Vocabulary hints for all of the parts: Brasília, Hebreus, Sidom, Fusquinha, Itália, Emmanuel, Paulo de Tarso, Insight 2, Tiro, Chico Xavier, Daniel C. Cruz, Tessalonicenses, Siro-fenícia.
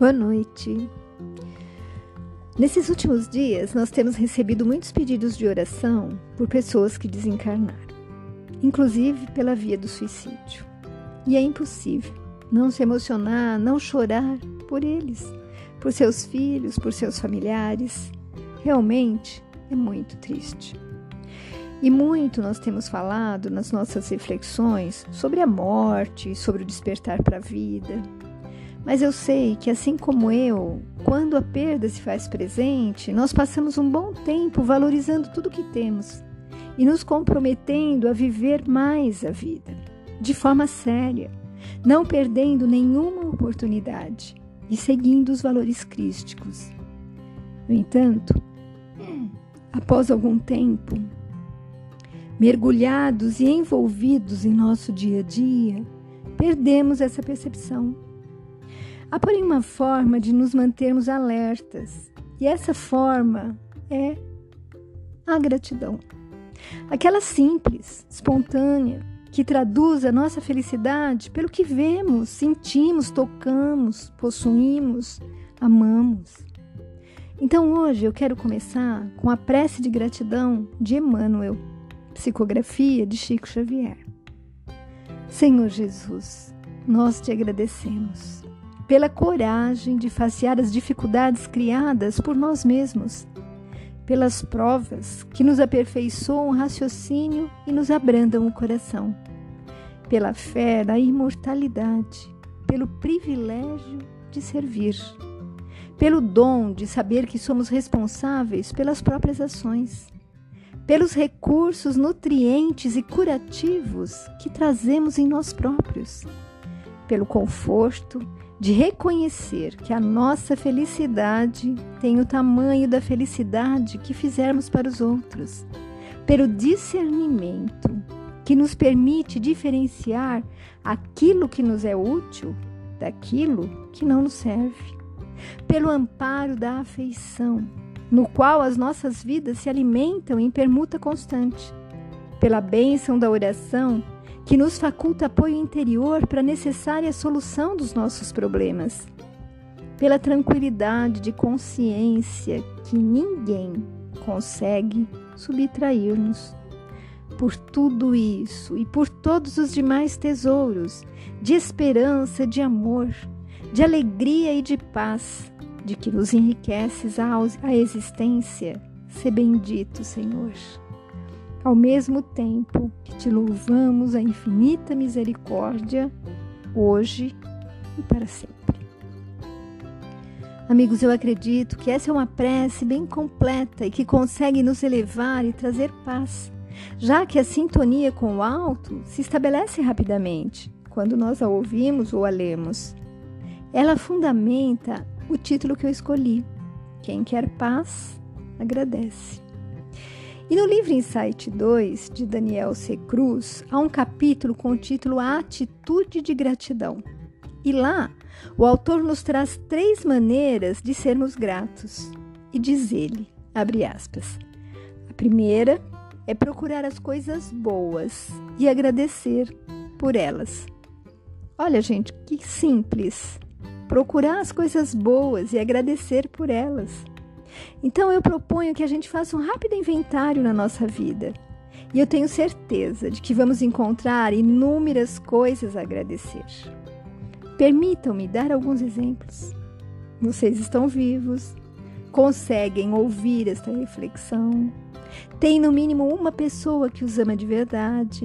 Boa noite. Nesses últimos dias, nós temos recebido muitos pedidos de oração por pessoas que desencarnaram, inclusive pela via do suicídio. E é impossível não se emocionar, não chorar por eles, por seus filhos, por seus familiares. Realmente é muito triste. E muito nós temos falado nas nossas reflexões sobre a morte, sobre o despertar para a vida. Mas eu sei que, assim como eu, quando a perda se faz presente, nós passamos um bom tempo valorizando tudo o que temos e nos comprometendo a viver mais a vida, de forma séria, não perdendo nenhuma oportunidade e seguindo os valores crísticos. No entanto, após algum tempo, mergulhados e envolvidos em nosso dia a dia, perdemos essa percepção. Há, porém, uma forma de nos mantermos alertas, e essa forma é a gratidão. Aquela simples, espontânea, que traduz a nossa felicidade pelo que vemos, sentimos, tocamos, possuímos, amamos. Então hoje eu quero começar com a prece de gratidão de Emmanuel. Psicografia de Chico Xavier. Senhor Jesus, nós te agradecemos pela coragem de facear as dificuldades criadas por nós mesmos, pelas provas que nos aperfeiçoam o raciocínio e nos abrandam o coração, pela fé na imortalidade, pelo privilégio de servir, pelo dom de saber que somos responsáveis pelas próprias ações, pelos recursos nutrientes e curativos que trazemos em nós próprios, pelo conforto de reconhecer que a nossa felicidade tem o tamanho da felicidade que fizermos para os outros, pelo discernimento que nos permite diferenciar aquilo que nos é útil daquilo que não nos serve, pelo amparo da afeição, no qual as nossas vidas se alimentam em permuta constante, pela bênção da oração, que nos faculta apoio interior para a necessária solução dos nossos problemas, pela tranquilidade de consciência que ninguém consegue subtrair-nos. Por tudo isso e por todos os demais tesouros de esperança, de amor, de alegria e de paz, de que nos enriqueces a existência, sê bendito, Senhor. Ao mesmo tempo que te louvamos a infinita misericórdia, hoje e para sempre. Amigos, eu acredito que essa é uma prece bem completa e que consegue nos elevar e trazer paz, já que a sintonia com o alto se estabelece rapidamente quando nós a ouvimos ou a lemos. Ela fundamenta o título que eu escolhi, Quem Quer Paz, Agradece. E no livro Insight 2, de Daniel C. Cruz, há um capítulo com o título A Atitude de Gratidão. E lá, o autor nos traz 3 maneiras de sermos gratos. E diz ele, abre aspas, a primeira é procurar as coisas boas e agradecer por elas. Olha, gente, que simples! Procurar as coisas boas e agradecer por elas. Então eu proponho que a gente faça um rápido inventário na nossa vida. E eu tenho certeza de que vamos encontrar inúmeras coisas a agradecer. Permitam-me dar alguns exemplos. Vocês estão vivos, conseguem ouvir esta reflexão, tem no mínimo uma pessoa que os ama de verdade,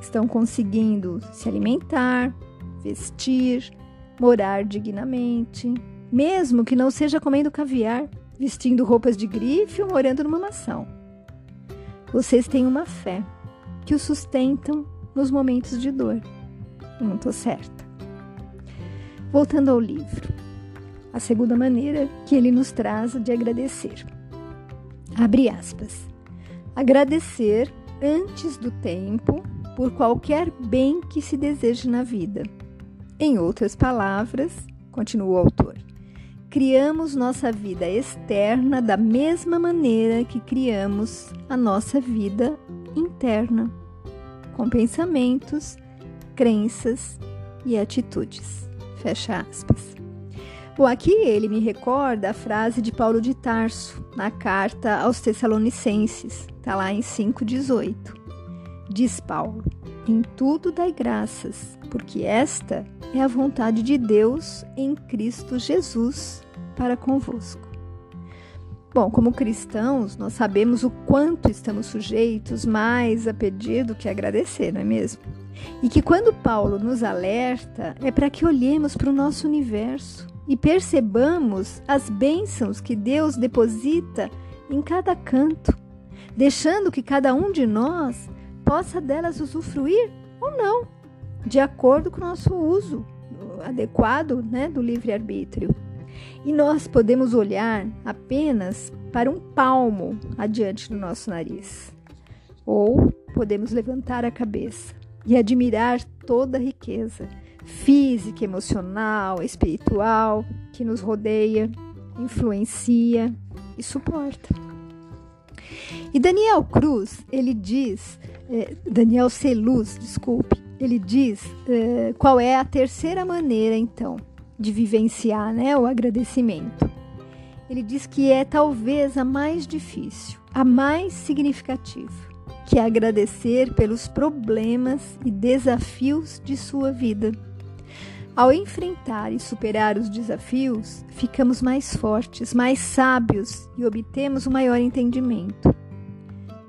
estão conseguindo se alimentar, vestir, morar dignamente, mesmo que não seja comendo caviar, vestindo roupas de grife ou morando numa mansão. Vocês têm uma fé que os sustentam nos momentos de dor. Eu não estou certa. Voltando ao livro, a segunda maneira que ele nos traz de agradecer. Abre aspas. Agradecer antes do tempo por qualquer bem que se deseje na vida. Em outras palavras, continua o autor, criamos nossa vida externa da mesma maneira que criamos a nossa vida interna, com pensamentos, crenças e atitudes. Fecha aspas. Bom, aqui ele me recorda a frase de Paulo de Tarso, na carta aos Tessalonicenses, está lá em 5:18. Diz Paulo: em tudo dai graças, porque esta é a vontade de Deus em Cristo Jesus para convosco. Bom, como cristãos, nós sabemos o quanto estamos sujeitos mais a pedir do que a agradecer, não é mesmo? E que quando Paulo nos alerta, é para que olhemos para o nosso universo e percebamos as bênçãos que Deus deposita em cada canto, deixando que cada um de nós possa delas usufruir ou não, de acordo com o nosso uso adequado, né, do livre-arbítrio. E nós podemos olhar apenas para um palmo adiante do nosso nariz, ou podemos levantar a cabeça e admirar toda a riqueza física, emocional, espiritual, que nos rodeia, influencia e suporta. E Daniel C. Cruz diz qual é a terceira maneira, então, de vivenciar, né, o agradecimento. Ele diz que é talvez a mais difícil, a mais significativa, que é agradecer pelos problemas e desafios de sua vida. Ao enfrentar e superar os desafios, ficamos mais fortes, mais sábios e obtemos um maior entendimento.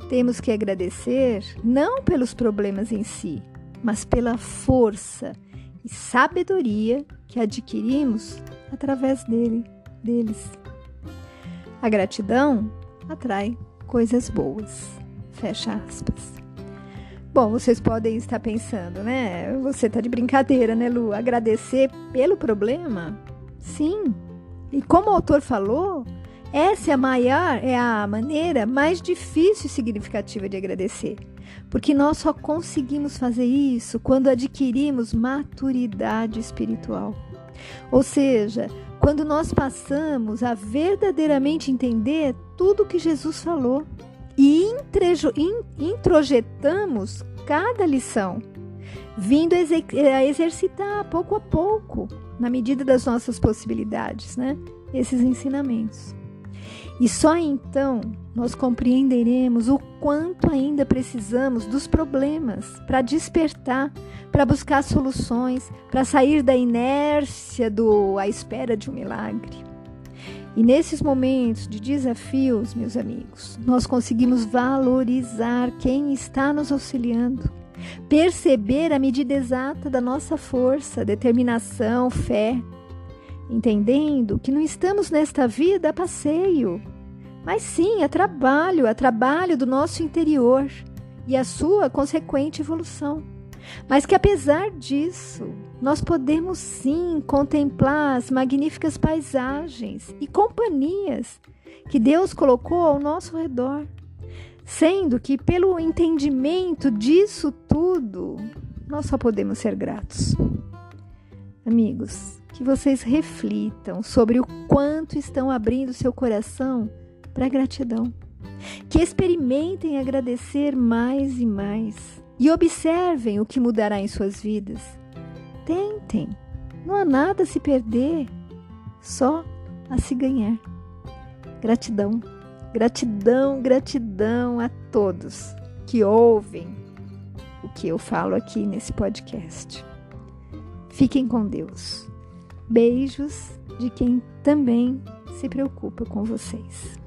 Temos que agradecer não pelos problemas em si, mas pela força e sabedoria que adquirimos através deles. A gratidão atrai coisas boas. Fecha aspas. Bom, vocês podem estar pensando, né? Você tá de brincadeira, né, Lu? Agradecer pelo problema? Sim. E como o autor falou, essa é a maneira mais difícil e significativa de agradecer. Porque nós só conseguimos fazer isso quando adquirimos maturidade espiritual. Ou seja, quando nós passamos a verdadeiramente entender tudo o que Jesus falou e introjetamos cada lição, vindo a exercitar pouco a pouco, na medida das nossas possibilidades, né, esses ensinamentos. E só então nós compreenderemos o quanto ainda precisamos dos problemas para despertar, para buscar soluções, para sair da inércia à espera de um milagre. E nesses momentos de desafios, meus amigos, nós conseguimos valorizar quem está nos auxiliando, perceber a medida exata da nossa força, determinação, fé, entendendo que não estamos nesta vida a passeio, mas sim a trabalho do nosso interior e a sua consequente evolução. Mas que, apesar disso, nós podemos sim contemplar as magníficas paisagens e companhias que Deus colocou ao nosso redor, sendo que, pelo entendimento disso tudo, nós só podemos ser gratos. Amigos, que vocês reflitam sobre o quanto estão abrindo seu coração para a gratidão, que experimentem agradecer mais e mais, e observem o que mudará em suas vidas. Tentem, não há nada a se perder, só a se ganhar. Gratidão, gratidão, gratidão a todos que ouvem o que eu falo aqui nesse podcast. Fiquem com Deus. Beijos de quem também se preocupa com vocês.